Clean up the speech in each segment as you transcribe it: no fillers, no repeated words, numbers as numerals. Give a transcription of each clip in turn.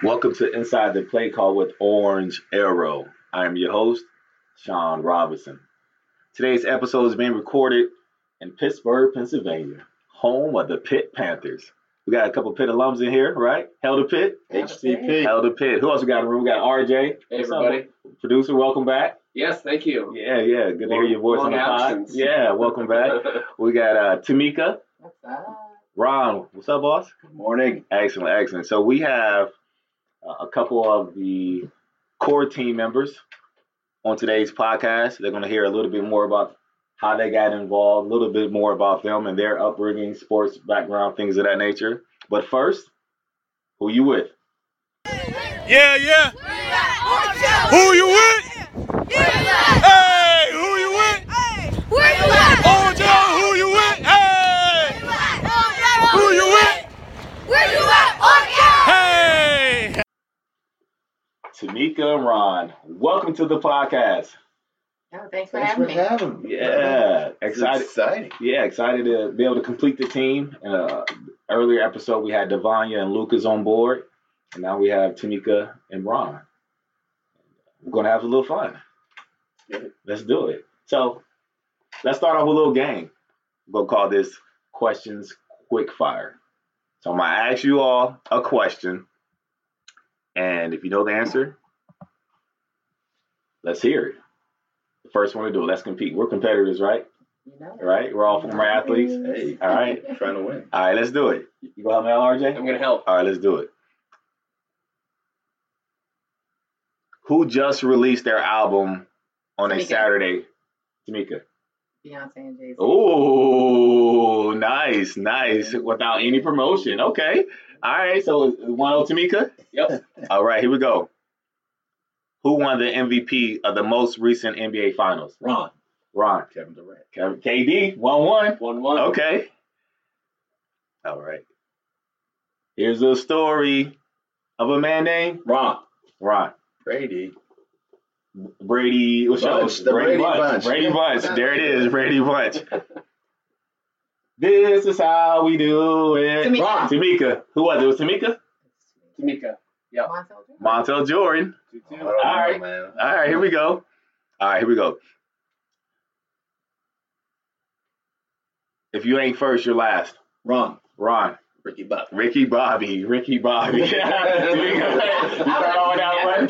Welcome to Inside the Play Call with Orange Arrow. I am your host, Sean Robinson. Today's episode is being recorded in Pittsburgh, Pennsylvania, home of the Pitt Panthers. We got a couple Pitt alums in here, right? Hell to Pitt. H2P. Hell to Pitt. Who else we got in the room? We got RJ. Hey, everybody. Producer, welcome back. Yes, thank you. Yeah. Good to hear your voice on the pod. Yeah, welcome back. We got Tamika. What's up? Ron. What's up, boss? Good morning. Excellent. So we have a couple of the core team members on today's podcast. They're going to hear a little bit more about how they got involved, a little bit more about them and their upbringing, sports background, things of that nature. But first, who you with? Yeah. Who you with? Hey, who you with? Hey, who you with? Orange Arrow, who you with? Hey, who you with? Where you at? Orange Arrow. Hey. Tamika and Ron, welcome to the podcast. Oh, thanks for having me. Yeah, excited. Yeah, excited to be able to complete the team. In an earlier episode, we had Devanya and Lucas on board, and now we have Tamika and Ron. We're gonna have a little fun. Let's do it. So let's start off with a little game. We're going to call this Questions Quickfire. So I'm going to ask you all a question. And if you know the answer, let's hear it. The first one to do it. Let's compete. We're competitors, right? Right? We're all former athletes. Hey. All right? Trying to win. All right, let's do it. You going to help me out, RJ? I'm going to help. All right, let's do it. Who just released their album on Tamika. A Saturday, Tamika? Beyonce and Jay-Z. Oh, nice. Without any promotion. Okay. All right. So, 1-0 Tamika? Yep. All right. Here we go. Who won the MVP of the most recent NBA Finals? Ron. Kevin Durant. KD. 1-1. 1-1. Okay. All right. Here's a story of a man named Ron. Brady. What's Bunch, the Brady Bunch. Brady Bunch. There it is. Brady Bunch. This is how we do it. Tamika. Who was it? Was Tamika? Tamika. Yeah. Montel Jordan. All right. Man. All right. Here we go. If you ain't first, you're last. Ron. Ricky Bobby. Tamika. You start on that one.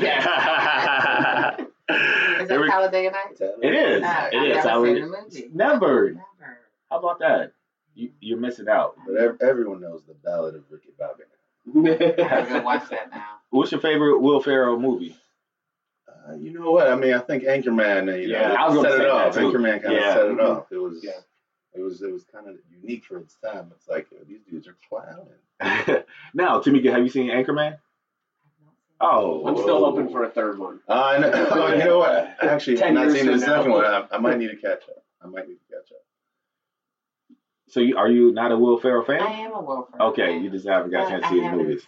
Is that Talladega Nights? It is. I've never seen the movie. Never. How about that? You're missing out. But everyone knows the ballad of Ricky Bobby. I'm going to watch that now. What's your favorite Will Ferrell movie? You know what? I mean, I think Anchorman, set it off. Anchorman kind of set it off. It was kind of unique for its time. It's like, these dudes are clowning. Now, Tamika, have you seen Anchorman? Oh, I'm still hoping for a third one. You know what? Actually, I'm not seeing the second one. I might need to catch up. So, are you not a Will Ferrell fan? I am a Will Ferrell fan. Okay, you just haven't got a chance to see his movies.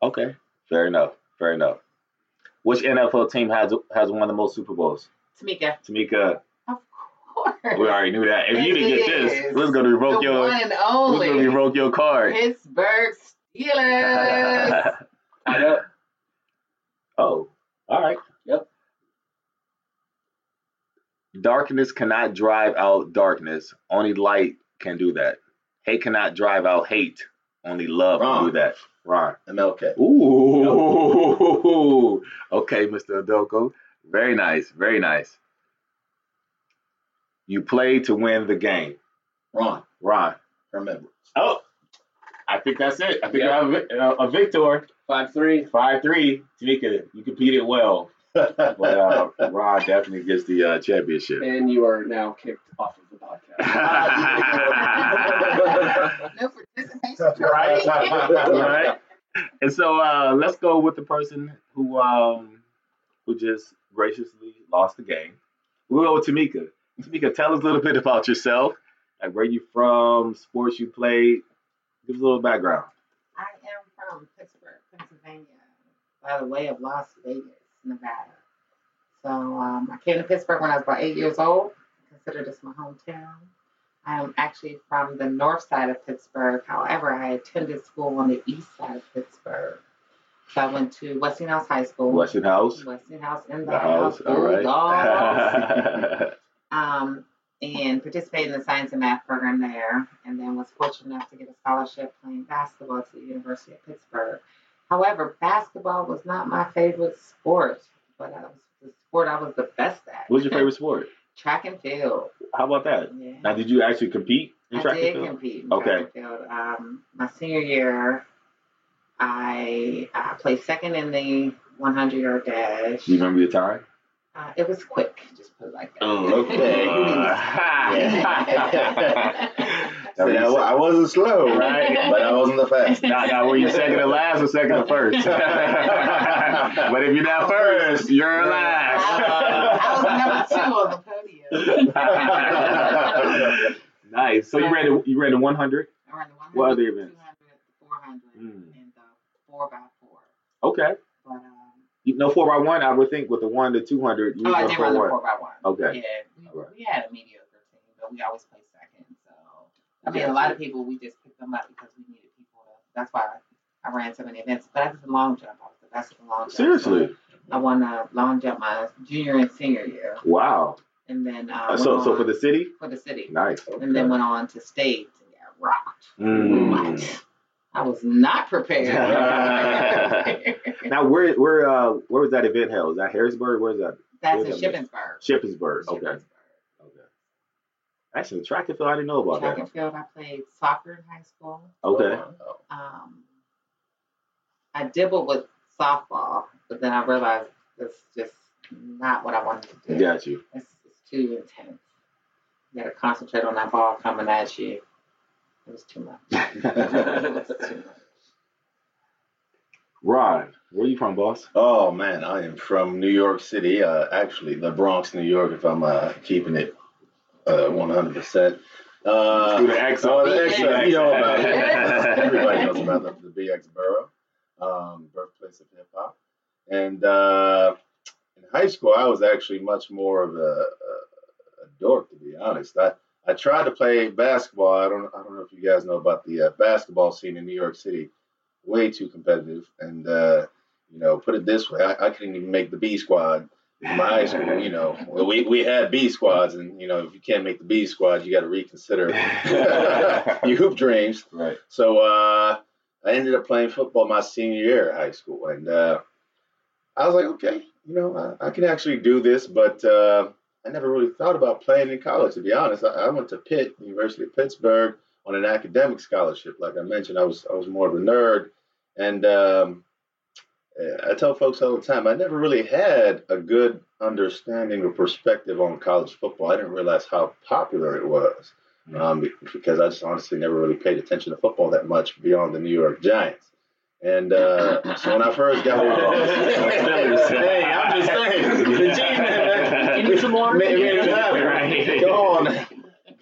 Okay, fair enough. Which NFL team has won the most Super Bowls? Tamika. Of course. We already knew that. If you didn't get this, we're going to revoke your one and only. We're going to revoke your card. Pittsburgh Steelers. I know. Oh, all right. Yep. Darkness cannot drive out darkness. Only light can do that. Hate cannot drive out hate. Only love can do that. Ron. MLK. Ooh. Okay, Mr. Adoko. Very nice. You play to win the game. Ron. Remember. Oh, I think that's it. I think you have a victor. 5-3. Tamika, you competed well. But Ron definitely gets the championship. And you are now kicked off of the podcast. No participation. Right? And so let's go with the person who just graciously lost the game. We'll go with Tamika. Tamika, tell us a little bit about yourself. Like, where you from, sports you played. Give us a little background. I am from Pittsburgh, Pennsylvania, by the way of Las Vegas, Nevada. So I came to Pittsburgh when I was about 8 years old. I consider this my hometown. I am actually from the north side of Pittsburgh. However, I attended school on the east side of Pittsburgh. So I went to Westinghouse High School. Westinghouse in the house. All right. And participated in the science and math program there, and then was fortunate enough to get a scholarship playing basketball to the University of Pittsburgh. However, basketball was not my favorite sport, but it was the sport I was the best at. What's your favorite sport? Track and field. How about that? Yeah. Now, did you actually compete in track and field? I did compete in track and field. My senior year, I played second in the 100-yard dash. Do you remember your time? It was quick, just put it like that. Oh, okay. So I wasn't slow, right? But I wasn't the fast. Now, were you second to last or second to first? But if you're not first, you're last. I was number 2 on the podium. Nice. So you ran the 100? I ran the 100. What other events? 200, 400, and 4x4. Okay. But, no 4x1, I would think with the 1 to 200. You I did run the 4x1. Okay. Yeah, we had a mediocre team, but we always played second. So, a lot of people, we just picked them up because we needed people. That's why I ran so many events. But I did the long jump. I was the best at the long jump. Seriously? So I won a long jump my junior and senior year. Wow. And then for the city? For the city. Nice. Okay. And then went on to state and got rocked. Mm. I was not prepared. Now, where was that event held? Is that Harrisburg? Where is that? That's in Shippensburg. Shippensburg. Okay. Actually, track and field, I didn't know about that. Track and field, I played soccer in high school. Okay. I dabbled with softball, but then I realized that's just not what I wanted to do. Got you. It's too intense. You got to concentrate on that ball coming at you. It was too much. Ron, where are you from, boss? Oh, man, I am from New York City, actually the Bronx, New York, if I'm keeping it 100%. The BX. You know about it. Everybody knows about the BX borough, birthplace of hip-hop. And in high school, I was actually much more of a dork, to be honest. I tried to play basketball. I don't know if you guys know about the basketball scene in New York City. Way too competitive. And, put it this way, I couldn't even make the B squad in my high school. You know, we had B squads. And, if you can't make the B squad, you got to reconsider your hoop dreams. Right. So I ended up playing football my senior year of high school. And I was like, okay, I can actually do this. But I never really thought about playing in college, to be honest. I went to Pitt, University of Pittsburgh, on an academic scholarship. Like I mentioned, I was more of a nerd. And I tell folks all the time, I never really had a good understanding or perspective on college football. I didn't realize how popular it was because I just honestly never really paid attention to football that much beyond the New York Giants. And so when I first got hey, I'm just saying. You need some water? Go on.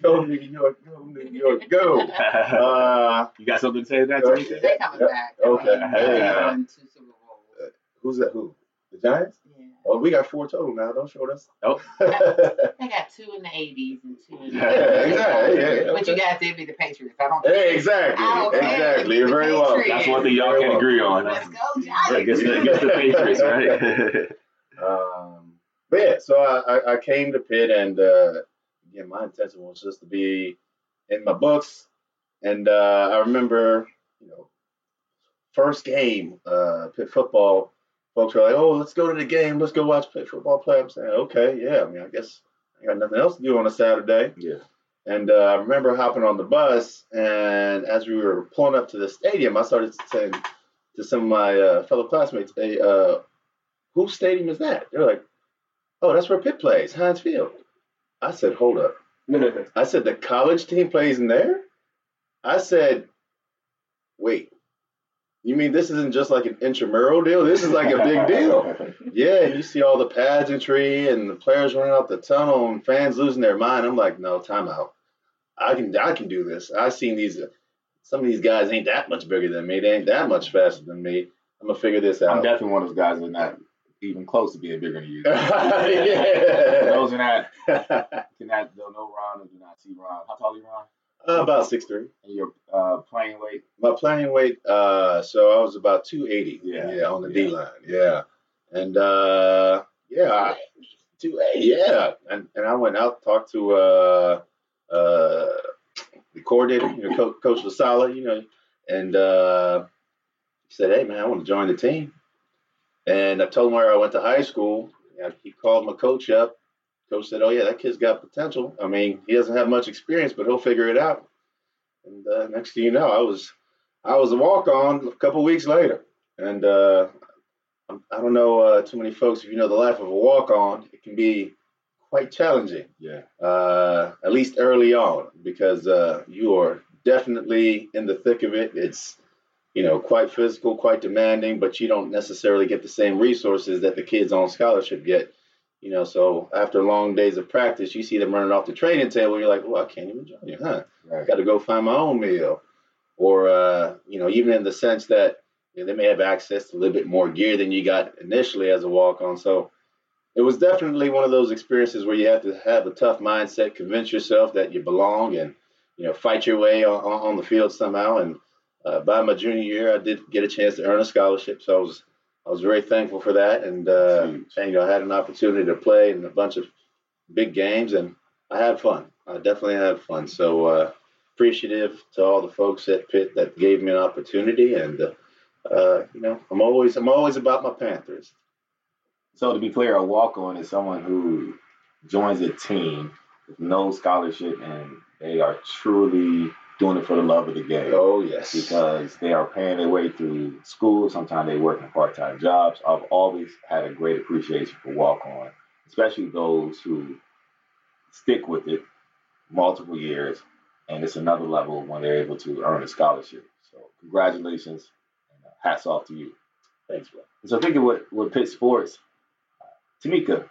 Go, New York, go, New York, go. You got something to say to that, Tamika? They're coming back. Okay. Who's that? Who? The Giants? Yeah. Oh, we got 4 total now. Don't show us. Nope. They got 2 in the 80s and 2 in the 90s. Yeah, exactly. Yeah, okay. But you guys did be the Patriots. I don't care. Exactly. Exactly. Very well. That's one thing y'all can agree on. Let's go, Giants. I guess against the Patriots, right? But yeah, so I came to Pitt and again, my intention was just to be in my books. And I remember, first game, Pitt football, folks were like, oh, let's go to the game. Let's go watch Pitt football play. I'm saying, okay, yeah. I mean, I guess I got nothing else to do on a Saturday. Yeah. And I remember hopping on the bus. And as we were pulling up to the stadium, I started saying to some of my fellow classmates, hey, whose stadium is that? They're like, oh, that's where Pitt plays, Heinz Field. I said, hold up. I said, the college team plays in there? I said, wait, you mean this isn't just like an intramural deal? This is like a big deal. Yeah, you see all the pageantry and the players running out the tunnel and fans losing their mind. I'm like, no, time out. I can do this. I've seen some of these guys ain't that much bigger than me. They ain't that much faster than me. I'm going to figure this out. I'm definitely one of those guys that not even close to being bigger than you. Yeah. Those are not, do not know Ron or do not see Ron. How tall are you, Ron? About 6'3". And your playing weight? My playing weight, so I was about 280. Yeah, on the D line. Yeah. And yeah, 280. Yeah. And I went out, talked to the coordinator, Coach LaSala, and he said, "Hey man, I want to join the team." And I told him where I went to high school. He called my coach up. Coach said, "Oh yeah, that kid's got potential. I mean, he doesn't have much experience, but he'll figure it out." And next thing you know, I was a walk-on a couple weeks later. And I don't know too many folks. If you know the life of a walk-on, it can be quite challenging. Yeah. At least early on, because you are definitely in the thick of it. It's quite physical, quite demanding, but you don't necessarily get the same resources that the kids on scholarship get. So after long days of practice, you see them running off the training table. You're like, "Oh, I can't even join you, huh? Right. Got to go find my own meal." Or, even in the sense that they may have access to a little bit more gear than you got initially as a walk-on. So it was definitely one of those experiences where you have to have a tough mindset, convince yourself that you belong, and, fight your way on the field somehow. And by my junior year, I did get a chance to earn a scholarship. So I was very thankful for that, and I had an opportunity to play in a bunch of big games, and I had fun. I definitely had fun. So appreciative to all the folks at Pitt that gave me an opportunity, and I'm always about my Panthers. So to be clear, a walk-on is someone who joins a team with no scholarship, and they are truly doing it for the love of the game. Oh, yes. Because they are paying their way through school. Sometimes they work in part-time jobs. I've always had a great appreciation for walk-on, especially those who stick with it multiple years, and it's another level when they're able to earn a scholarship. So congratulations, and hats off to you. Thanks, bro. So thinking with Pitt sports, Tamika,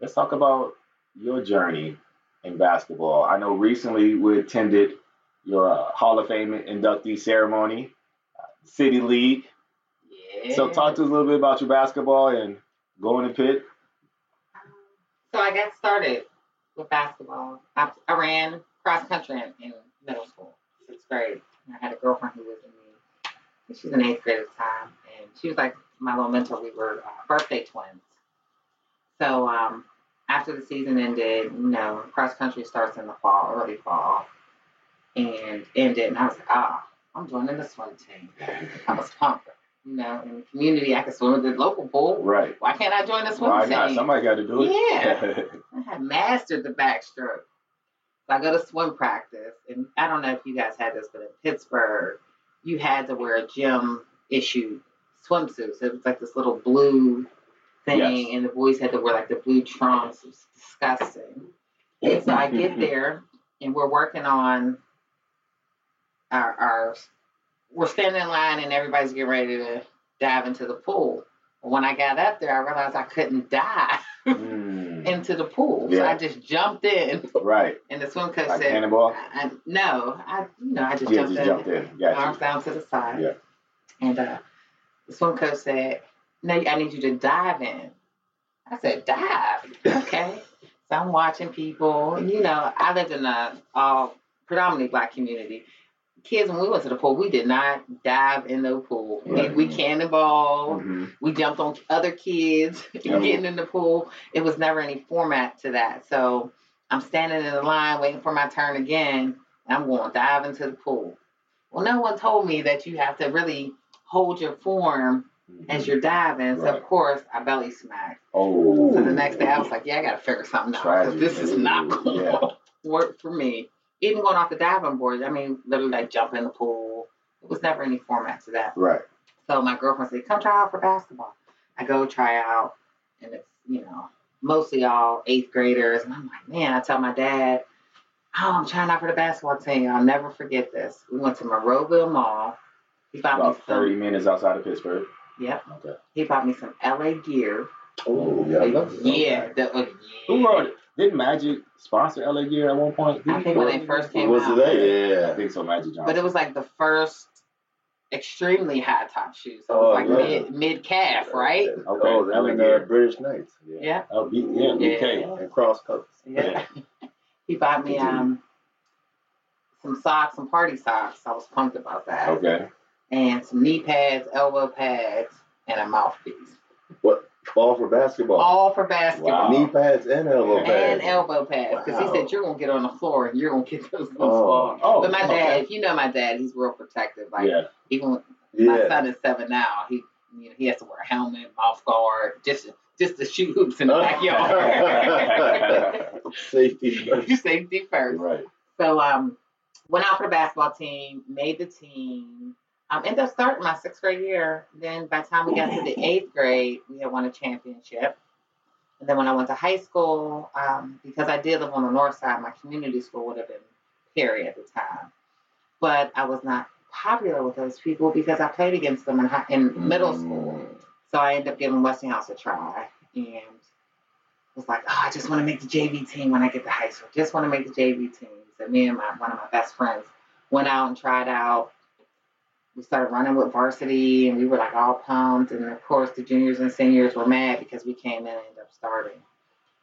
let's talk about your journey in basketball. I know recently we attended your Hall of Fame inductee ceremony, City League. Yeah. So talk to us a little bit about your basketball and going to Pitt. So I got started with basketball. I ran cross country in middle school, 6th grade. And I had a girlfriend who was in the, she was in 8th grade at the time. And she was like my little mentor. We were birthday twins. So after the season ended, cross country starts in the fall, early fall. And ended, and I was like, I'm joining the swim team. I was pumped. In the community, I could swim at the local pool. Right. Why can't I join the swim team? Somebody got to do it. Yeah. I had mastered the backstroke. So I go to swim practice, and I don't know if you guys had this, but in Pittsburgh, you had to wear a gym-issued swimsuit. So it was like this little blue thing, and the boys had to wear like the blue trunks. It was disgusting. And so I get there, and we're working on we're standing in line and everybody's getting ready to dive into the pool. When I got up there, I realized I couldn't dive into the pool. Yeah. So I just jumped in. Right. And the swim coach said, "Cannonball?" I just jumped in. Gotcha. Arms down to the side. Yeah. And the swim coach said, "No, I need you to dive in." I said, "Dive? Okay." So I'm watching people. And, I lived in a predominantly black community. Kids, when we went to the pool, we did not dive in the pool. Right. We cannonball. Mm-hmm. We jumped on other kids getting in the pool. It was never any format to that. So I'm standing in the line waiting for my turn again, and I'm going to dive into the pool. Well, no one told me that you have to really hold your form as you're diving. Right. So, of course, I belly smacked. Oh. So the next day, I was like, I got to figure something out, because this is not going to work for me. Even going off the diving board, literally like jumping in the pool. It was never any format to that. Right. So my girlfriend said, "Come try out for basketball." I go try out, and it's, mostly all 8th graders. And I'm like, man, I tell my dad, "I'm trying out for the basketball team." I'll never forget this. We went to Moreauville Mall. He bought me 30 minutes outside of Pittsburgh. Yep. Okay. He bought me some LA gear. Oh, yeah. Who wrote it? Didn't Magic sponsor LA Gear at one point? I think when they first came out. Was it I think so, Magic Johnson. But it was like the first extremely high top shoes. So it was mid-calf, right? Okay. Oh, that was the British Knights. Yeah. Oh, BK. And cross coats. Yeah. He bought me some socks, some party socks. I was pumped about that. Okay. And some knee pads, elbow pads, and a mouthpiece. What? All for basketball? All for basketball. Wow. Knee pads and elbow pads. And elbow pads. Because he said, you're going to get on the floor and you're going to get those little balls. Oh, but my dad, if you know my dad, he's real protective. Like, even with my son is 7 now, he has to wear a helmet, mouth guard, just to shoot hoops in the backyard. Safety first. Safety first. Right. So, went out for the basketball team, made the team. Ended up starting my 6th grade year. Then by the time we got to the 8th grade, we had won a championship. And then when I went to high school, because I did live on the north side, my community school would have been Perry at the time. But I was not popular with those people because I played against them in middle school. So I ended up giving Westinghouse a try. And was like, I just want to make the JV team when I get to high school. Just want to make the JV team. So me and one of my best friends went out and tried out. We started running with varsity, and we were like all pumped. And of course, the juniors and seniors were mad because we came in and ended up starting.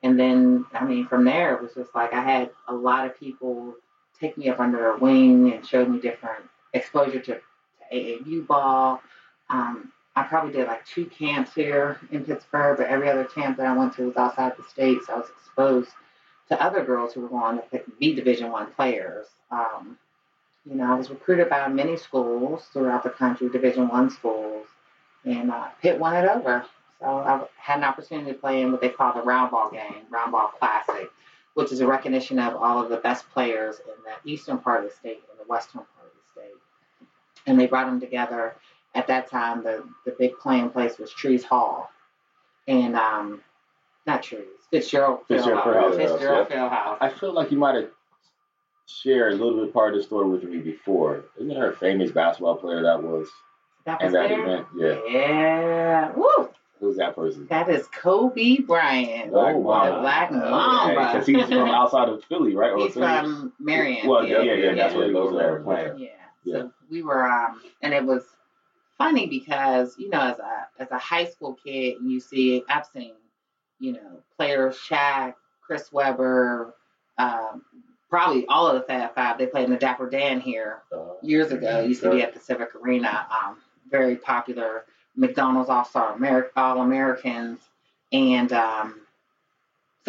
And then, from there, it was just like I had a lot of people take me up under their wing and showed me different exposure to AAU ball. I probably did like 2 camps here in Pittsburgh, but every other camp that I went to was outside the state, so I was exposed to other girls who were going to be Division I players. I was recruited by many schools throughout the country, Division I schools, and Pitt won it over. So I had an opportunity to play in what they call the round ball game, round ball classic, which is a recognition of all of the best players in the eastern part of the state and the western part of the state. And they brought them together. At that time, the big playing place was Trees Hall. And not Trees, Fitzgerald Fieldhouse. I feel like you might have share a little bit part of the story with me before. Isn't there a famous basketball player that was at that event? Yeah. Woo! Who's that person? That is Kobe Bryant. Black Mamba. Because he's from outside of Philly, right? Or he's from Marion. Well, yeah. That's where he was playing. Yeah. So we were, and it was funny because, as a high school kid, you see, I've seen, players Shaq, Chris Webber, probably all of the Fab Five. They played in the Dapper Dan here years ago. It used to be at Pacific Arena. Very popular. McDonald's All-Star All-Americans. And so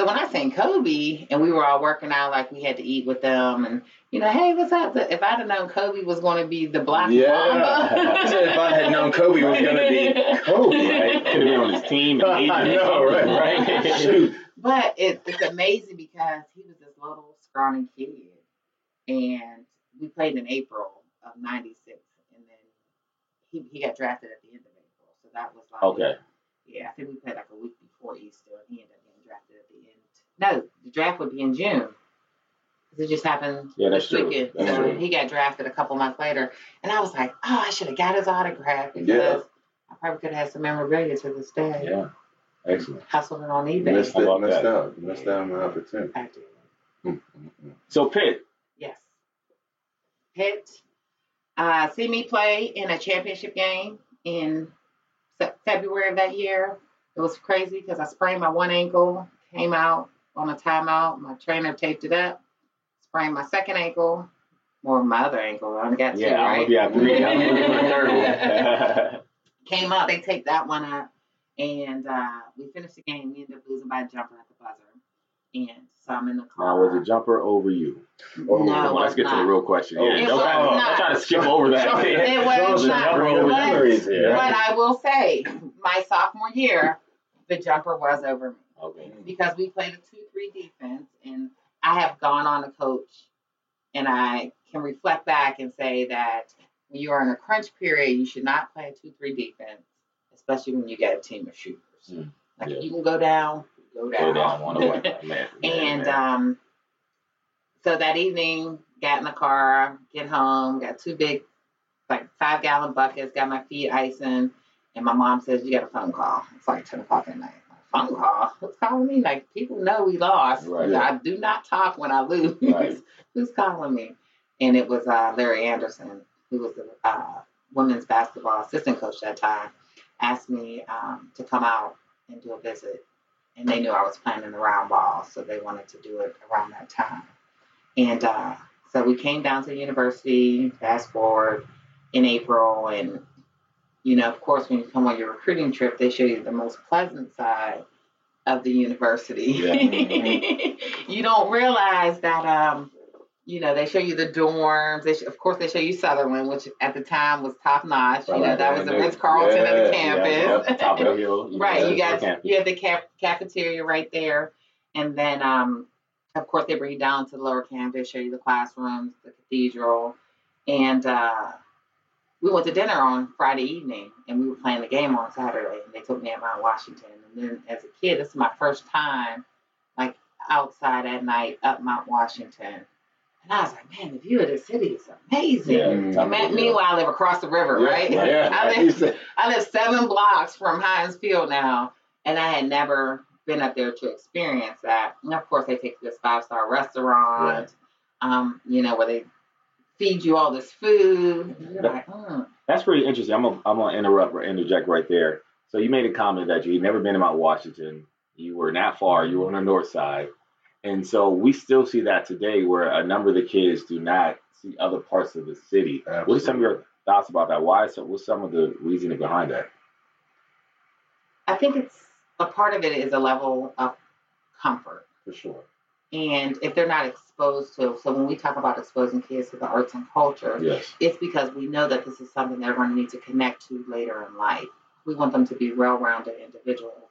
when I seen Kobe, and we were all working out like we had to eat with them, and, hey, what's up? If I'd have known Kobe was going to be the Black Mamba. I said if I had known Kobe was going to be Kobe, right? Could have been on his team. And I know, right? Shoot. But it's amazing because he was this little scrawny kid, and we played in April of '96, and then he got drafted at the end of April, so that was like I think we played like a week before Easter, and he ended up being drafted at the end. No, the draft would be in June, because it just happened this weekend. So he got drafted a couple months later, and I was like, I should have got his autograph because I probably could have had some memorabilia to this day. Yeah, excellent. Hustled it on eBay. You missed out on my opportunity. I did. So Pitt. Yes. Pitt. See me play in a championship game in February of that year. It was crazy because I sprained my one ankle, came out on a timeout. My trainer taped it up. Sprained my second ankle, or my other ankle. I only got 2, right? Yeah, third one. Came out. They taped that one up, and we finished the game. We ended up losing by a jumper at the buzzer. And so I'm in the car. Now, was a jumper over you? Oh, no, let's get to the real question. Yeah, don't try to skip over that. It was not. But I will say, my sophomore year, the jumper was over me. Okay. Because we played a 2-3 defense, and I have gone on to coach, and I can reflect back and say that when you are in a crunch period, you should not play a 2-3 defense, especially when you get a team of shooters. Mm. Like, you can go down. And so that evening, got in the car, get home, got 2 big, like 5-gallon buckets, got my feet icing, and my mom says, "You got a phone call." It's like 10:00 at night. Phone call? Who's calling me? Like, people know we lost. Right. I do not talk when I lose. Right. Who's calling me? And it was Larry Anderson, who was the women's basketball assistant coach at that time, asked me to come out and do a visit. And they knew I was playing in the round ball, so they wanted to do it around that time. And So we came down to the university, fast forward, in April. And, you know, of course, when you come on your recruiting trip, they show you the most pleasant side of the university. Yeah. Mm-hmm. You don't realize that, you know, they show you the dorms. Of course, they show you Sutherland, which at the time was top notch. Right, you know, that was the Ritz-Carlton of the campus. Yeah, top of the hill. Right. Yeah, you had the cafeteria right there. And then, of course, they bring you down to the lower campus, show you the classrooms, the cathedral. And we went to dinner on Friday evening, and we were playing the game on Saturday. And they took me at Mount Washington. And then as a kid, this is my first time, like, outside at night up Mount Washington. And I was like, man, the view of the city is amazing. Yeah, meanwhile, I live across the river, right? Yeah, I live 7 blocks from Heinz Field now, and I had never been up there to experience that. And, of course, they take you to this 5-star restaurant, you know, where they feed you all this food. And you're That's pretty interesting. I'm gonna interrupt or interject right there. So you made a comment that you'd never been to Mount Washington. You were not far. You were on the north side. And so we still see that today where a number of the kids do not see other parts of the city. Absolutely. What are some of your thoughts about that? What's some of the reasoning behind that? I think a part of it is a level of comfort. For sure. And if they're not exposed to, so when we talk about exposing kids to the arts and culture, it's because we know that this is something they're going to need to connect to later in life. We want them to be well-rounded individuals.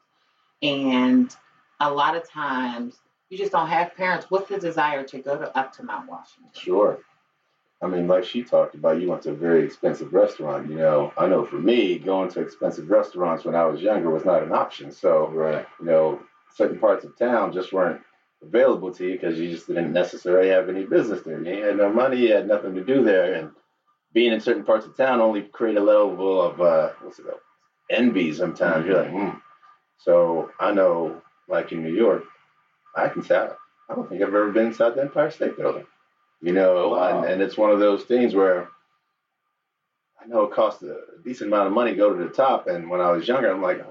And a lot of times, you just don't have parents with the desire to go up to Mount Washington. Sure. I mean, like she talked about, you went to a very expensive restaurant. You know, I know for me, going to expensive restaurants when I was younger was not an option. So, you know, certain parts of town just weren't available to you because you just didn't necessarily have any business there. You had no money, you had nothing to do there. And being in certain parts of town only created a level of, envy sometimes. Mm-hmm. You're like, So I know, like in New York, I can say I don't think I've ever been inside the Empire State Building, you know, and it's one of those things where I know it costs a decent amount of money to go to the top. And when I was younger, I'm like,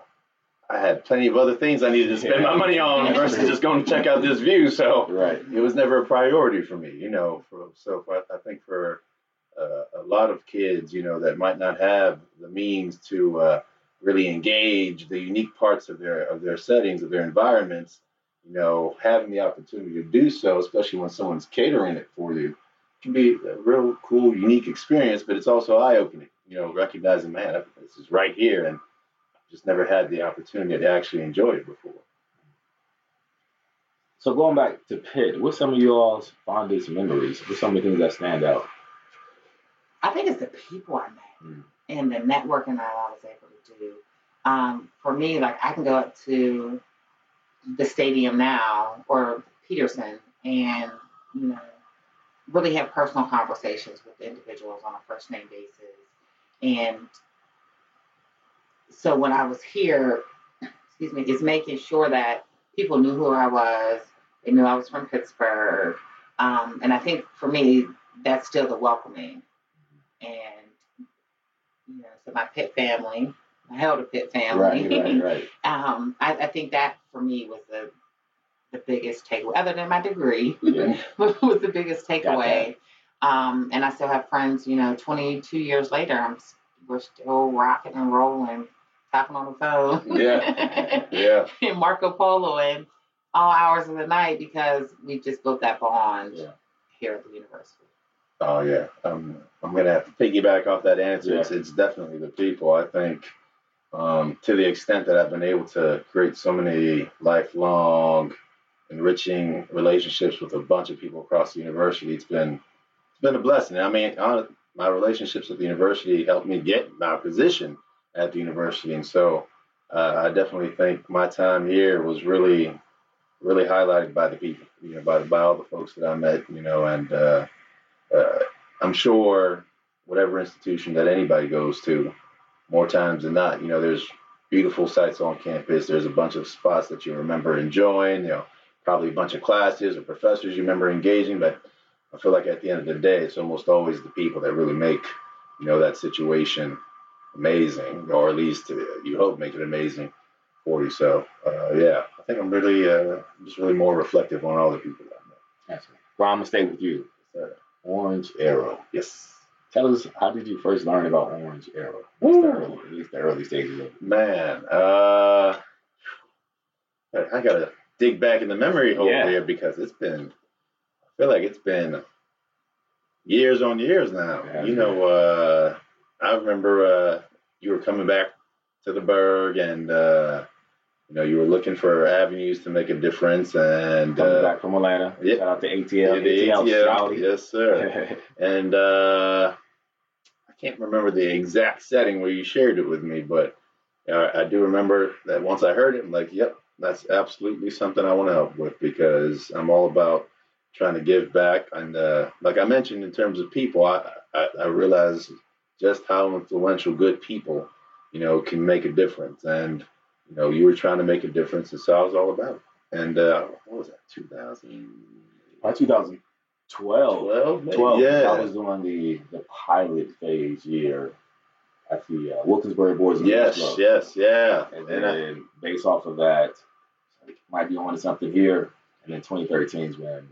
I had plenty of other things I needed to spend my money on versus just going to check out this view. So it was never a priority for me, you know. I think for a lot of kids, you know, that might not have the means to really engage the unique parts of their settings, of their environments. You know, having the opportunity to do so, especially when someone's catering it for you, can be a real cool, unique experience, but it's also eye-opening, you know, recognizing, man, this is right here, and I've just never had the opportunity to actually enjoy it before. So going back to Pitt, what's some of y'all's fondest memories? What's some of the things that stand out? I think it's the people I met and the networking that I was able to do. For me, like, I can go up to the stadium now or Peterson and, you know, really have personal conversations with individuals on a first name basis. And so when I was here, it's making sure that people knew who I was. They knew I was from Pittsburgh. And I think for me, that's still the welcoming. And, you know, so my Pitt family, I held a Pitt family. Right. I think that for me was the biggest takeaway, other than my degree, was the biggest takeaway. And I still have friends, you know, 22 years later, we're still rocking and rolling, talking on the phone. And Marco Polo and all hours of the night because we just built that bond here at the university. Oh, yeah. I'm going to have to piggyback off that answer. Yeah. It's definitely the people, I think. To the extent that I've been able to create so many lifelong, enriching relationships with a bunch of people across the university, it's been a blessing. I mean, my relationships with the university helped me get my position at the university, and so I definitely think my time here was really, really highlighted by the people, you know, by all the folks that I met, you know, and I'm sure whatever institution that anybody goes to, more times than not, you know, there's beautiful sights on campus. There's a bunch of spots that you remember enjoying, you know, probably a bunch of classes or professors you remember engaging. But I feel like at the end of the day, it's almost always the people that really make, you know, that situation amazing, or at least you hope make it amazing for you. So, I think I'm really just really more reflective on all the people that I know. Absolutely. Well, I'm going to stay with you. Orange Arrow. Yes. Tell us, how did you first learn about Orange Arrow? At least the early stages of it. Man, I got to dig back in the memory hole there because I feel like it's been years on years now. Yeah, you know, I remember you were coming back to the Berg and, you know, you were looking for avenues to make a difference. And coming back from Atlanta. Yeah. Shout out to ATL. Yeah, the ATL. Yes, sir. And I can't remember the exact setting where you shared it with me, but I do remember that once I heard it, I'm like, yep, that's absolutely something I want to help with because I'm all about trying to give back. And like I mentioned, in terms of people, I realize just how influential good people, you know, can make a difference. And, you know, you were trying to make a difference, and so I was all about it. And what was that, 2012? 12, yeah. I was doing the pilot phase year at the Wilkinsburg Boys and Girls Club. Yes, yeah. And then based off of that, like, might be on to something here. And then 2013 is when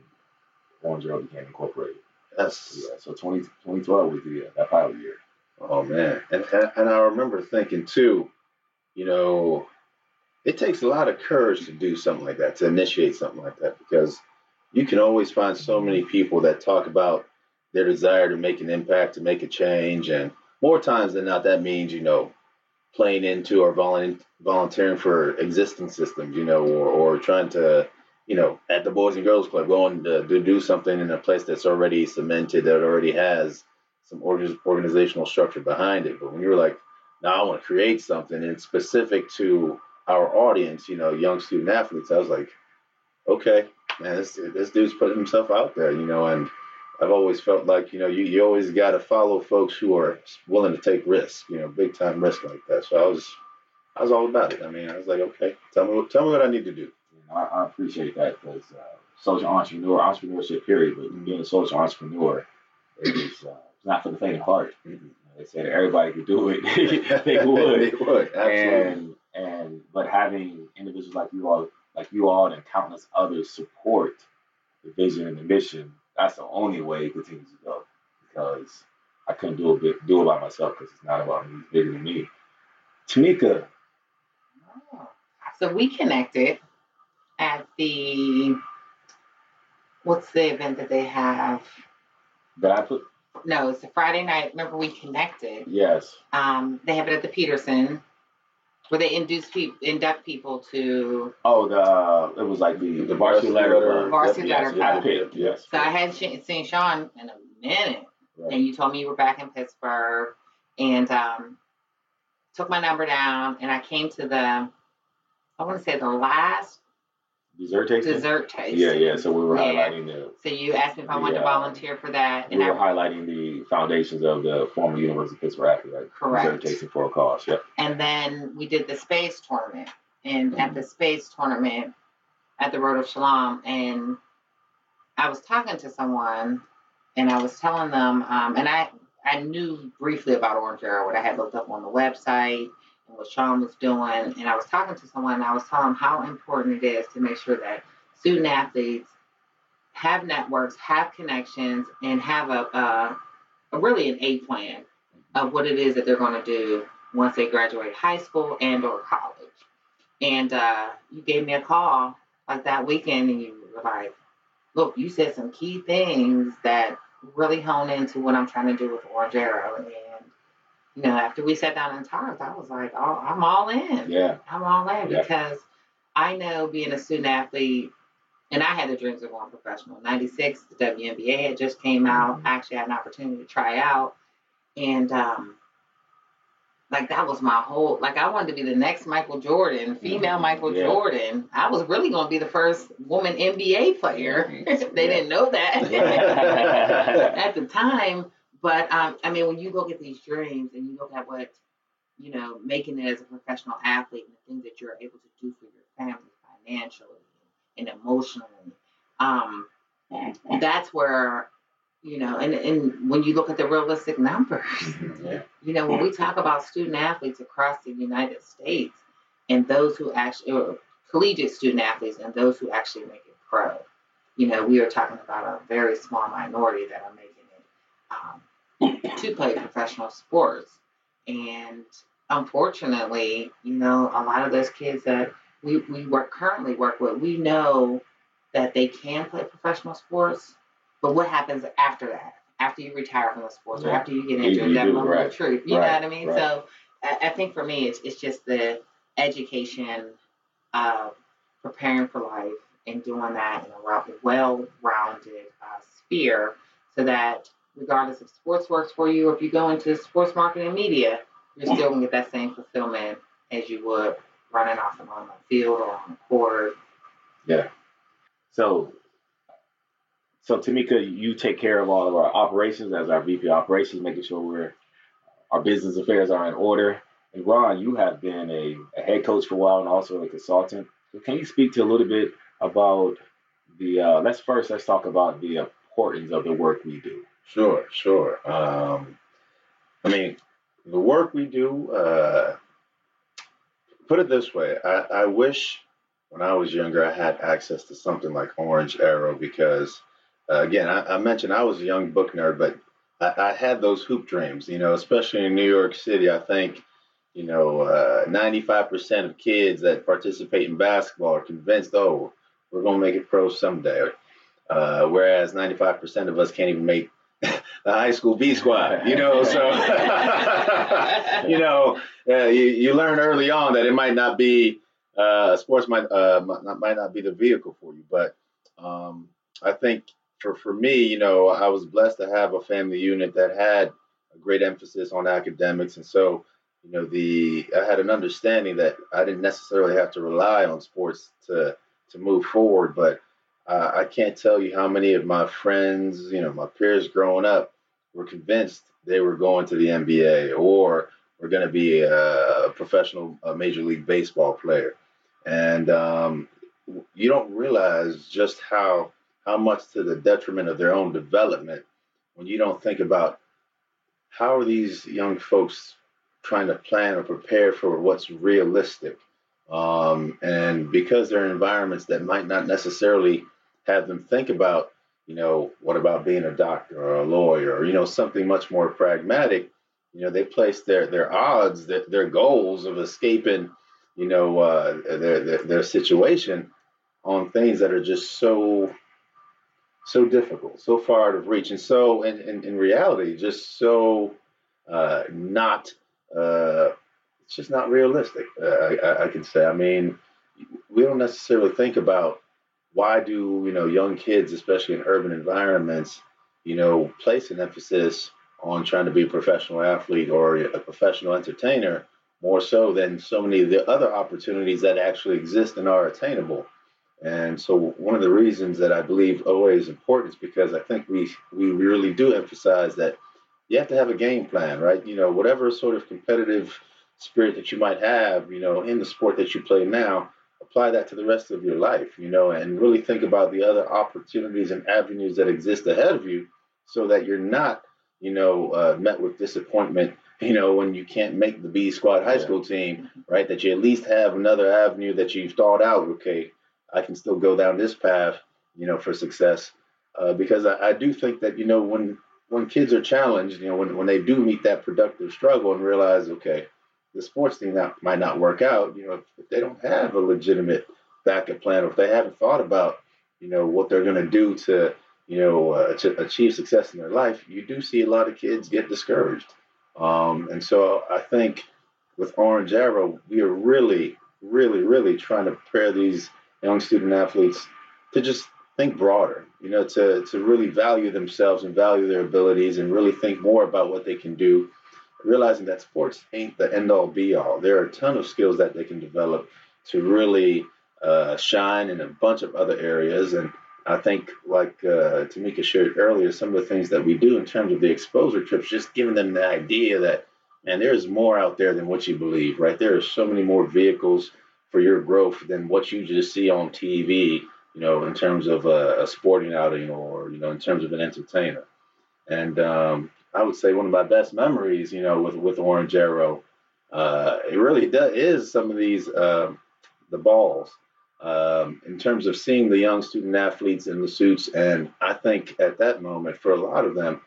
Orange Arrow became incorporated. Yes. Yeah, so 2012 was that pilot year. Oh, man. And I remember thinking, too, you know, it takes a lot of courage to do something like that, to initiate something like that, because you can always find so many people that talk about their desire to make an impact, to make a change. And more times than not, that means, you know, playing into or volunteering for existing systems, you know, or trying to, you know, at the Boys and Girls Club, going to do something in a place that's already cemented, that already has some organizational structure behind it. But when you're like, now I want to create something, and it's specific to our audience, you know, young student athletes. I was like, okay, man, this dude's putting himself out there, you know, and I've always felt like, you know, you always got to follow folks who are willing to take risks, you know, big time risks like that. So I was all about it. I mean, I was like, okay, tell me what I need to do. You know, I appreciate that because social entrepreneurship period, but being a social entrepreneur is not for the faint of heart. Mm-hmm. They said everybody could do it. they would. Absolutely. But having individuals like you all, and countless others support the vision and the mission, that's the only way it continues to go. Because I couldn't do it by myself because it's not about me, it's bigger than me. Tamika. Oh. So we connected at the what's the event that they have? No, it's a Friday night. Remember, we connected. Yes. They have it at the Peterson, where they induct people to. Oh, it was like the varsity letter. Varsity letter. Yes. So I hadn't seen Sean in a minute, right. And you told me you were back in Pittsburgh, and took my number down, and I came to the last. Dessert tasting. Yeah. So we were highlighting the. So you asked me if I wanted to volunteer for that. And we were highlighting the foundations of the former University of Pittsburgh athlete. Correct. Dessert tasting for a cause. Yep. And then we did the space tournament, and mm-hmm. at the space tournament at the Road of Shalom, and I was talking to someone, and I was telling them, and I knew briefly about Orange Arrow, what I had looked up on the website. And what Sean was doing, and I was talking to someone, and I was telling him how important it is to make sure that student athletes have networks, have connections, and have a really an A plan of what it is that they're going to do once they graduate high school and or college. And you gave me a call like that weekend, and you were like, look, you said some key things that really hone into what I'm trying to do with Orange Arrow. And you know, after we sat down and talked, I was like, oh, I'm all in. Yeah. I'm all in because I know being a student athlete, and I had the dreams of going professional. In 96, the WNBA had just came out. Mm-hmm. I actually had an opportunity to try out. And, that was my whole, I wanted to be the next Michael Jordan, female mm-hmm. Michael Jordan. I was really going to be the first woman NBA player. Mm-hmm. They didn't know that at the time. But, I mean, when you look at these dreams and you look at what, you know, making it as a professional athlete and the things that you're able to do for your family financially and emotionally, that's where, you know, and when you look at the realistic numbers, you know, when we talk about student athletes across the United States and those who actually, or collegiate student athletes and those who actually make it pro, you know, we are talking about a very small minority that are making it to play professional sports. And unfortunately, you know, a lot of those kids that we currently work with, we know that they can play professional sports, but what happens after that? After you retire from the sports or after you get injured, that moment of truth. You know what I mean? Right. So I think for me, it's just the education of preparing for life and doing that in a well-rounded sphere so that regardless if sports works for you or if you go into sports marketing media, you're still going to get that same fulfillment as you would running off and on the field or on the court. Yeah. So Tamika, you take care of all of our operations as our VP operations, making sure our business affairs are in order. And Ron, you have been a head coach for a while and also a consultant. So can you speak to a little bit about let's talk about the importance of the work we do. Sure. I mean, the work we do, put it this way, I wish when I was younger I had access to something like Orange Arrow because, again, I mentioned I was a young book nerd, but I had those hoop dreams, you know, especially in New York City. I think, you know, 95% of kids that participate in basketball are convinced, oh, we're going to make it pro someday, whereas 95% of us can't even make the high school B squad, you know, so, you know, you learn early on that it might not be, sports might not be the vehicle for you. But I think for me, you know, I was blessed to have a family unit that had a great emphasis on academics. And so, you know, I had an understanding that I didn't necessarily have to rely on sports to move forward, but I can't tell you how many of my friends, you know, my peers growing up were convinced they were going to the NBA or were going to be a professional Major League Baseball player. And you don't realize just how much to the detriment of their own development when you don't think about how are these young folks trying to plan or prepare for what's realistic. And because they're in environments that might not necessarily have them think about, you know, what about being a doctor or a lawyer or, you know, something much more pragmatic, you know, they place their odds, their goals of escaping, you know, their situation on things that are just so difficult, so far out of reach. And so in reality, just so it's just not realistic, I can say. I mean, we don't necessarily think about why do, you know, young kids, especially in urban environments, you know, place an emphasis on trying to be a professional athlete or a professional entertainer more so than so many of the other opportunities that actually exist and are attainable. And so one of the reasons that I believe OA is important is because I think we really do emphasize that you have to have a game plan, right? You know, whatever sort of competitive spirit that you might have, you know, in the sport that you play now, apply that to the rest of your life, you know, and really think about the other opportunities and avenues that exist ahead of you so that you're not, you know, met with disappointment, you know, when you can't make the B squad high school team, right? That you at least have another avenue that you've thought out, okay, I can still go down this path, you know, for success. Because I do think that, you know, when kids are challenged, you know, when they do meet that productive struggle and realize, okay, the sports thing that might not work out, you know, if they don't have a legitimate backup plan or if they haven't thought about, you know, what they're going to do to, you know, to achieve success in their life, you do see a lot of kids get discouraged. And so I think with Orange Arrow, we are really, really, really trying to prepare these young student athletes to just think broader, you know, to really value themselves and value their abilities and really think more about what they can do, realizing that sports ain't the end-all, be-all. There are a ton of skills that they can develop to really shine in a bunch of other areas. And I think, like Tamika shared earlier, some of the things that we do in terms of the exposure trips, just giving them the idea that, man, there's more out there than what you believe, right? There are so many more vehicles for your growth than what you just see on TV, you know, in terms of a sporting outing or, you know, in terms of an entertainer. And, I would say one of my best memories, you know, with Orange Arrow, it really is some of these, the balls, in terms of seeing the young student athletes in the suits. And I think at that moment, for a lot of them,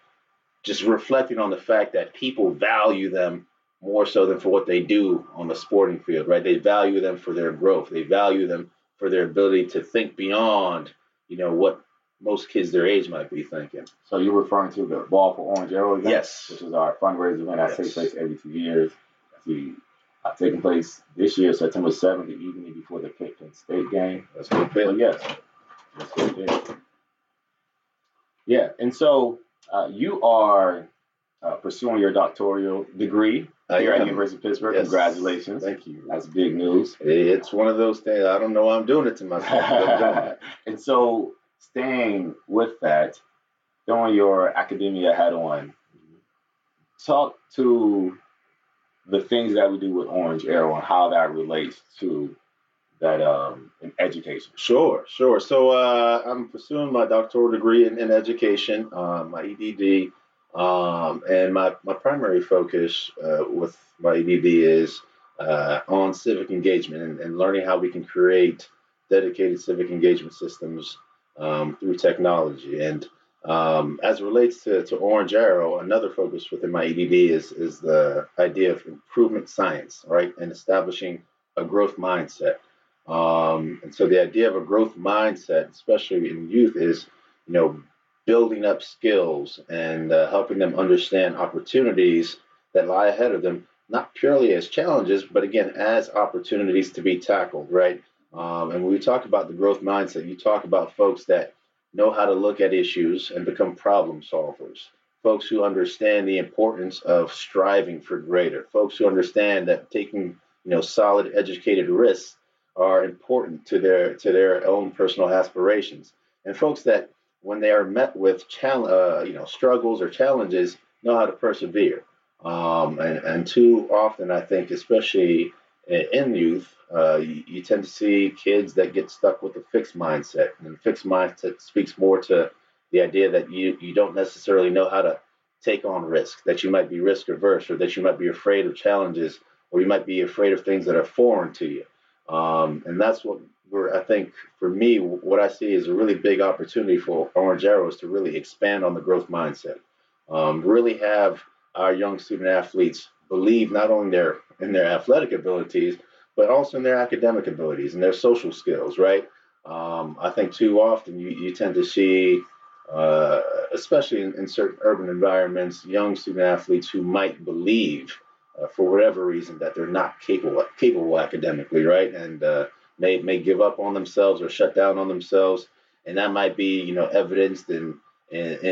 just reflecting on the fact that people value them more so than for what they do on the sporting field, right? They value them for their growth. They value them for their ability to think beyond, you know, what most kids their age might be thinking. So you're referring to the Ball for Orange Arrow event? Yes. Which is our fundraiser event that takes place every 2 years. It's taking place this year, September 7th, the evening before the Pitt State game. That's what Pitt. Well, yes. That's what Pitt. Yeah, and so you are pursuing your doctoral degree here at the University of Pittsburgh. Yes. Congratulations. Thank you. That's big news. It's one of those things. I don't know why I'm doing it to myself. And so staying with that, throwing your academia hat on, talk to the things that we do with Orange Arrow and how that relates to that in education. Sure. So I'm pursuing my doctoral degree in education, my EDD, and my primary focus with my EDD is on civic engagement and learning how we can create dedicated civic engagement systems through technology. And as it relates to Orange Arrow, another focus within my EDD is the idea of improvement science, right? And establishing a growth mindset. And so the idea of a growth mindset, especially in youth, is, you know, building up skills and helping them understand opportunities that lie ahead of them, not purely as challenges, but again, as opportunities to be tackled, right? And when we talk about the growth mindset, you talk about folks that know how to look at issues and become problem solvers, folks who understand the importance of striving for greater, folks who understand that taking, you know, solid educated risks are important to their own personal aspirations, and folks that when they are met with struggles or challenges know how to persevere. And too often, I think, especially in youth, you tend to see kids that get stuck with a fixed mindset, and the fixed mindset speaks more to the idea that you don't necessarily know how to take on risk, that you might be risk averse, or that you might be afraid of challenges, or you might be afraid of things that are foreign to you. And that's what I think, for me, what I see is a really big opportunity for Orange Arrow is to really expand on the growth mindset, really have our young student athletes believe not only in their athletic abilities, but also in their academic abilities and their social skills, right? I think too often you tend to see, especially in certain urban environments, young student athletes who might believe, for whatever reason, that they're not capable academically, right? And may give up on themselves or shut down on themselves. And that might be, you know, evidenced in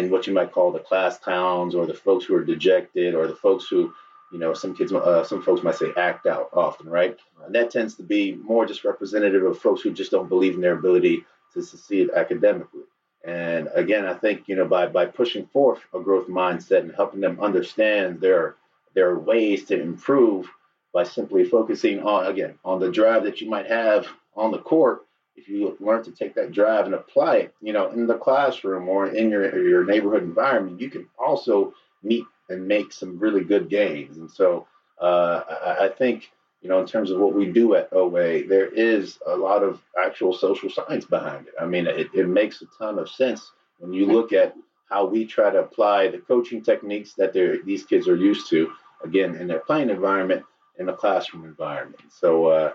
what you might call the class clowns, or the folks who are dejected, or the folks who, you know, some folks might say act out often, right? And that tends to be more just representative of folks who just don't believe in their ability to succeed academically. And again, I think, you know, by pushing forth a growth mindset and helping them understand there are ways to improve by simply focusing on the drive that you might have on the court. If you learn to take that drive and apply it, you know, in the classroom or in your neighborhood environment, you can also meet and make some really good gains. And so I think, you know, in terms of what we do at OA, there is a lot of actual social science behind it. I mean, it makes a ton of sense when you look at how we try to apply the coaching techniques that these kids are used to, again, in their playing environment, in the classroom environment. So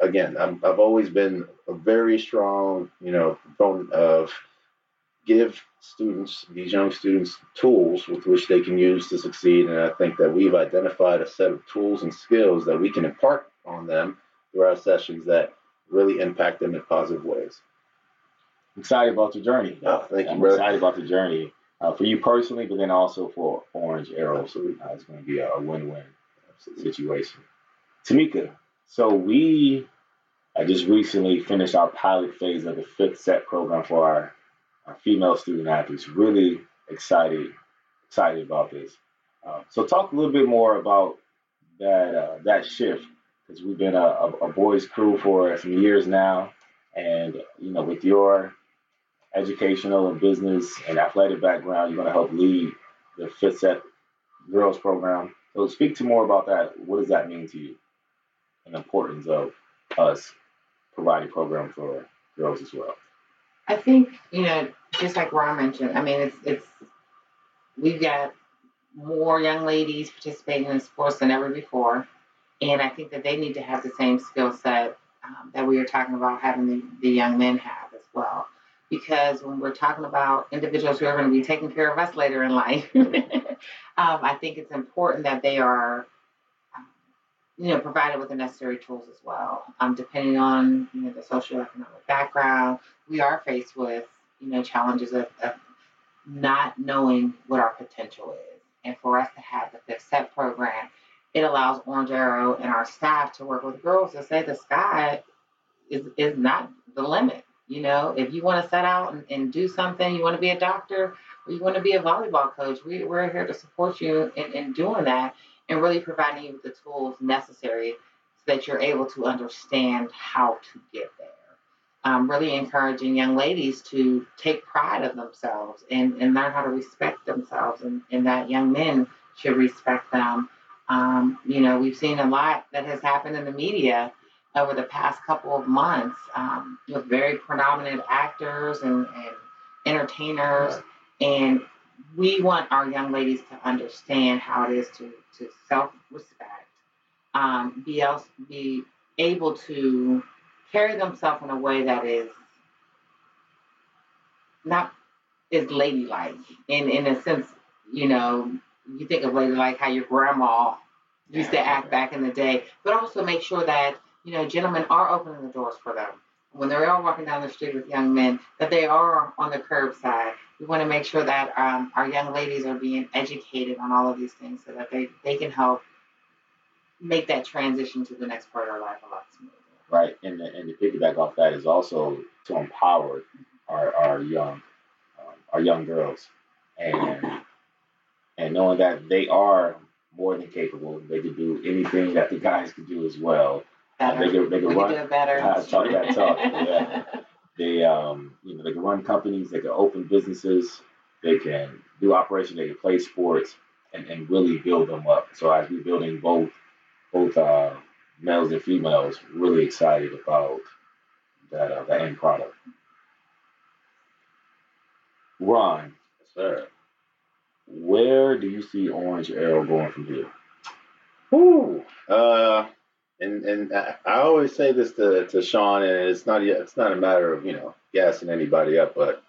again, I've always been a very strong, you know, proponent of give these young students tools with which they can use to succeed. And I think that we've identified a set of tools and skills that we can impart on them through our sessions that really impact them in positive ways. Excited about the journey. Oh, thank you, brother. Excited about the journey for you personally, but then also for Orange Arrow. Absolutely. It's going to be a win-win situation. Tamika, so we just recently finished our pilot phase of the FitSet program for our female student athletes. Really excited about this. So talk a little bit more about that shift, because we've been a boys' crew for some years now, and you know, with your educational and business and athletic background, you're going to help lead the FitSet girls program. So speak to more about that. What does that mean to you, and the importance of us providing a program for girls as well? I think, you know, just like Ron mentioned, I mean, it's we've got more young ladies participating in sports than ever before. And I think that they need to have the same skill set that we are talking about having the young men have as well. Because when we're talking about individuals who are going to be taking care of us later in life, I think it's important that they are, provided with the necessary tools as well. Depending on, the socioeconomic background, we are faced with, challenges of not knowing what our potential is. And for us to have the FitSet program, it allows Orange Arrow and our staff to work with girls to say the sky is not the limit. If you want to set out and do something, you want to be a doctor or you want to be a volleyball coach, we're here to support you in doing that and really providing you with the tools necessary so that you're able to understand how to get there. Really encouraging young ladies to take pride of themselves and learn how to respect themselves and that young men should respect them. We've seen a lot that has happened in the media over the past couple of months with very predominant actors and entertainers. Right. And we want our young ladies to understand how it is to self-respect, be able to carry themselves in a way that is ladylike. And in a sense, you think of ladylike how your grandma used to act back in the day, but also make sure that gentlemen are opening the doors for them. When they're all walking down the street with young men, that they are on the curbside. We want to make sure that our young ladies are being educated on all of these things so that they can help make that transition to the next part of their life a lot smoother. Right, and to piggyback off that is also to empower our young girls and knowing that they are more than capable. They can do anything that the guys can do as well. They can run. Do it better. Talk. Yeah. They they can run companies. They can open businesses. They can do operations. They can play sports and really build them up. So as we're building both males and females, really excited about that the end product. Ron, yes, sir. Where do you see Orange Arrow going from here? Ooh. And I always say this to Sean, and it's not a matter of gassing anybody up, but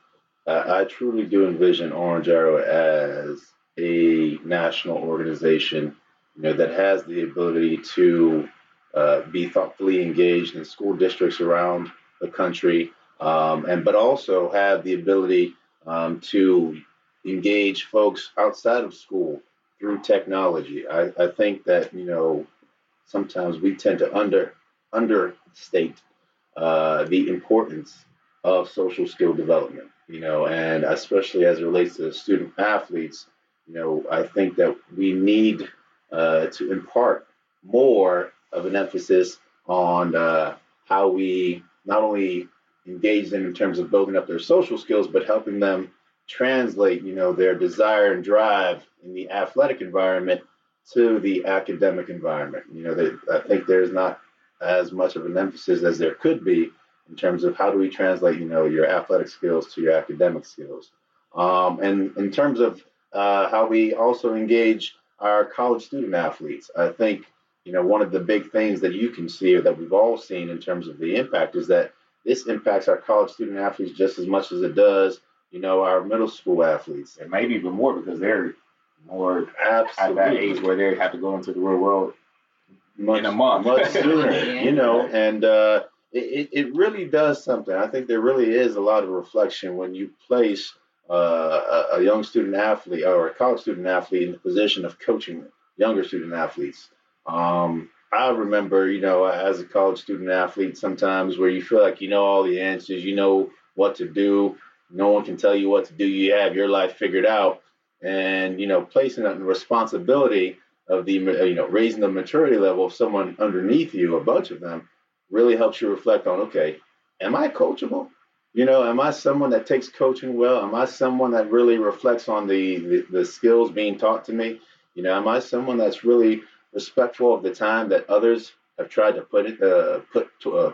I truly do envision Orange Arrow as a national organization, that has the ability to be thoughtfully engaged in school districts around the country, but also have the ability to engage folks outside of school through technology. I think that sometimes we tend to understate the importance of social skill development, and especially as it relates to student athletes, I think that we need to impart more of an emphasis on how we not only engage them in terms of building up their social skills, but helping them translate, their desire and drive in the athletic environment to the academic environment. I think there's not as much of an emphasis as there could be in terms of how do we translate, your athletic skills to your academic skills. And in terms of how we also engage our college student athletes, I think, one of the big things that you can see or that we've all seen in terms of the impact is that this impacts our college student athletes just as much as it does, our middle school athletes. And maybe even more because they're more absolutely at that age where they have to go into the real world in a month. Much sooner, and it really does something. I think there really is a lot of reflection when you place a young student athlete or a college student athlete in the position of coaching younger student athletes. I remember, as a college student athlete, sometimes where you feel like you know all the answers, you know what to do, no one can tell you what to do, you have your life figured out. And, placing the responsibility of the, raising the maturity level of someone underneath you, a bunch of them, really helps you reflect on, okay, am I coachable? Am I someone that takes coaching well? Am I someone that really reflects on the skills being taught to me? Am I someone that's really respectful of the time that others have tried to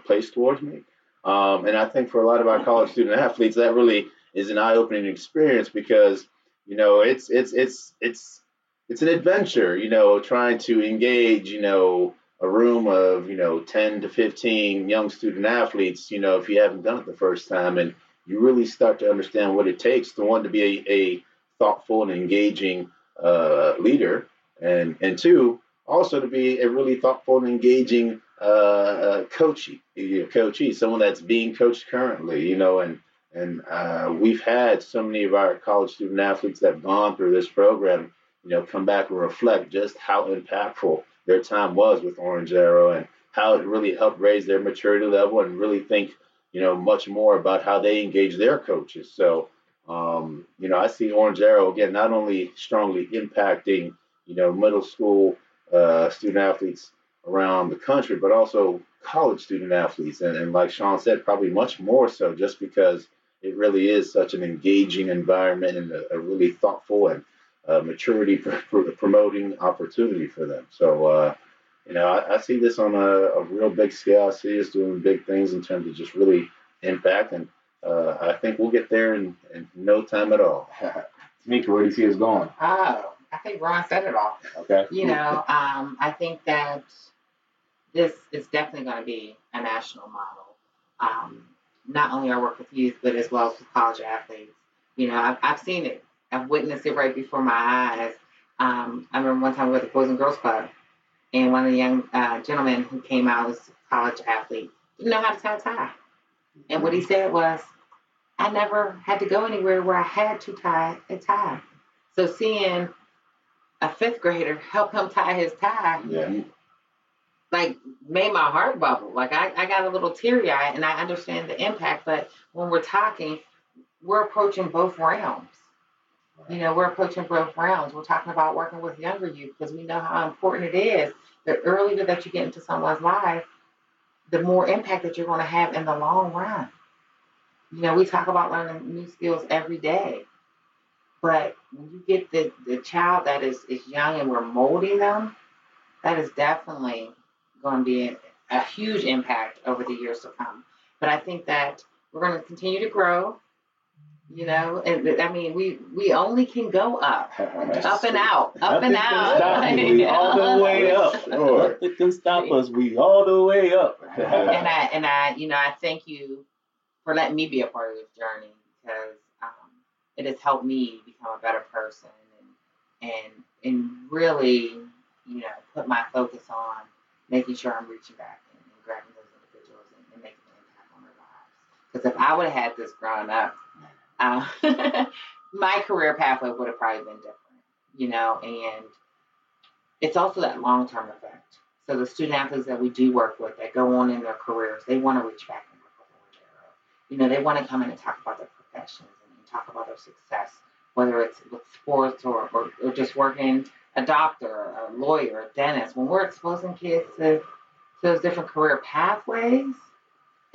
place towards me? And I think for a lot of our college student athletes, that really is an eye-opening experience because You know, it's an adventure, you know, trying to engage, you know, a room of, you know, 10 to 15 young student athletes, you know, if you haven't done it the first time. And you really start to understand what it takes to, one, to be a thoughtful and engaging leader, and two, also to be a really thoughtful and engaging coachee, someone that's being coached currently, you know, and we've had so many of our college student athletes that have gone through this program, you know, come back and reflect just how impactful their time was with Orange Arrow and how it really helped raise their maturity level and really think, you know, much more about how they engage their coaches. So, you know, I see Orange Arrow, again, not only strongly impacting, you know, middle school student athletes around the country, but also college student athletes. And like Sean said, probably much more so just because it really is such an engaging environment and a really thoughtful and maturity promoting opportunity for them. So, you know, I see this on a real big scale. I see us doing big things in terms of just really impact. And I think we'll get there in no time at all. Tamika, where do you see us going? Oh, I think Ron said it all. Okay. You know, I think that this is definitely going to be a national model. Not only our work with youth, but as well as with college athletes. You know, I've seen it. I've witnessed it right before my eyes. I remember one time we were at the Boys and Girls Club, and one of the young gentlemen who came out was a college athlete, didn't know how to tie a tie. And what he said was, I never had to go anywhere where I had to tie a tie. So seeing a fifth grader help him tie his tie, yeah, like, made my heart bubble. Like, I got a little teary-eyed, and I understand the impact. But when we're talking, we're approaching both realms. You know, we're approaching both rounds. We're talking about working with younger youth because we know how important it is. The earlier that you get into someone's life, the more impact that you're going to have in the long run. You know, we talk about learning new skills every day. But when you get the child that is young and we're molding them, that is definitely going to be a huge impact over the years to come. But I think that we're going to continue to grow. You know, and I mean, we only can go up, up and out, up and out. We all the way up. Sure. Nothing can stop us. We all the way up. And I, you know, I thank you for letting me be a part of this journey because it has helped me become a better person and really, you know, put my focus on making sure I'm reaching back and grabbing those individuals and making an impact on their lives. Because if I would have had this growing up, my career pathway would have probably been different, you know, and it's also that long-term effect. So the student athletes that we do work with that go on in their careers, they want to reach back and work with Orange Arrow. You know, they want to come in and talk about their professions and talk about their success, whether it's with sports or just working a doctor, a lawyer, a dentist. When we're exposing kids to those different career pathways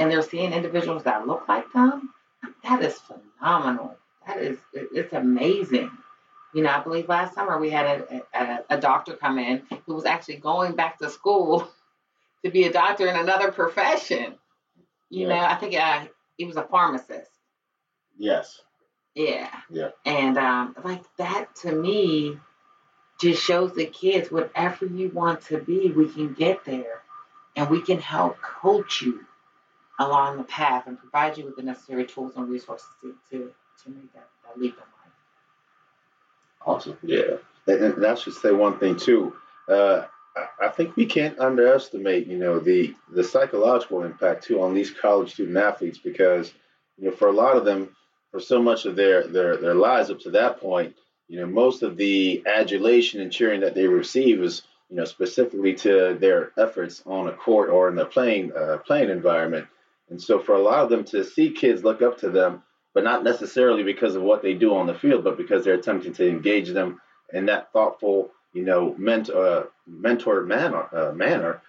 and they're seeing individuals that look like them, that is phenomenal. That is, it's amazing. You know, I believe last summer we had a doctor come in who was actually going back to school to be a doctor in another profession. You know, I think he was a pharmacist. Yes. Yeah. And like that to me just shows the kids whatever you want to be, we can get there and we can help coach you along the path and provide you with the necessary tools and resources to make that leap in life. Awesome. Yeah. And I should say one thing, too. I think we can't underestimate, you know, the psychological impact, too, on these college student athletes because, you know, for a lot of them, for so much of their lives up to that point, you know, most of the adulation and cheering that they receive is, you know, specifically to their efforts on a court or in the playing environment. And so for a lot of them to see kids look up to them, but not necessarily because of what they do on the field, but because they're attempting to engage them in that thoughtful, you know, mentor manner,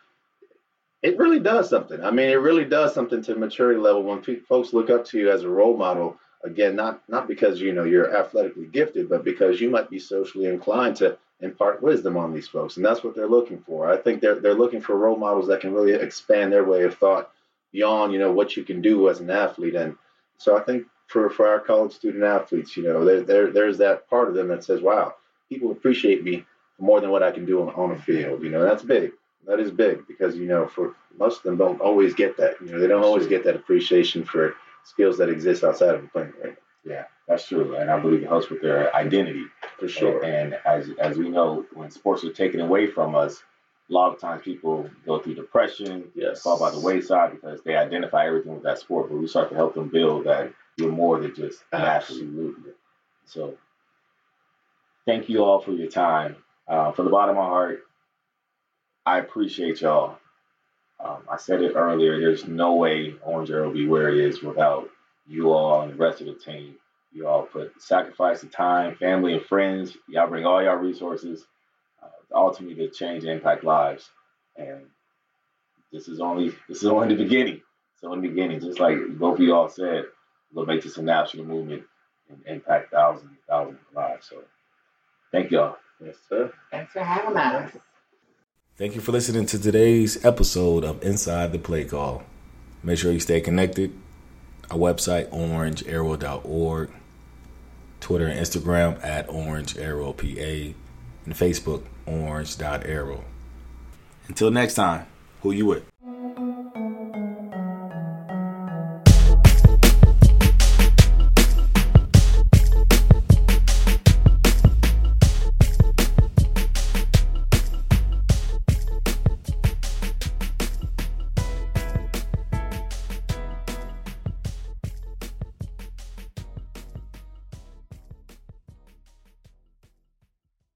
it really does something. I mean, it really does something to maturity level when folks look up to you as a role model. Again, not because, you know, you're athletically gifted, but because you might be socially inclined to impart wisdom on these folks. And that's what they're looking for. I think they're looking for role models that can really expand their way of thought beyond, you know, what you can do as an athlete. And so I think for our college student athletes. You know, there's that part of them that says, wow, people appreciate me more than what I can do on a field. You know, that's big. That is big because, you know, for most of them don't always get that. You know, they don't always get that appreciation for skills that exist outside of the playing area. Yeah, that's true. And I believe it helps with their identity. For sure. And as we know, when sports are taken away from us, a lot of times people go through depression, fall by the wayside because they identify everything with that sport. But we start to help them build that you're more than just an athlete. So thank you all for your time. From the bottom of my heart, I appreciate y'all. I said it earlier, there's no way Orange Arrow will be where it is without you all and the rest of the team. You all put sacrifice of time, family, and friends. Y'all bring all y'all resources, ultimately to change and impact lives. And this is only the beginning. It's only the beginning. Just like both of you all said, we'll make this a national movement and impact thousands and thousands of lives. So thank y'all. Yes, sir. Thanks for having us. Thank you for listening to today's episode of Inside the Play Call. Make sure you stay connected. Our website, orangearrow.org. Twitter and Instagram @orangearrowpa. And Facebook, orange.arrow. Until next time, who you with?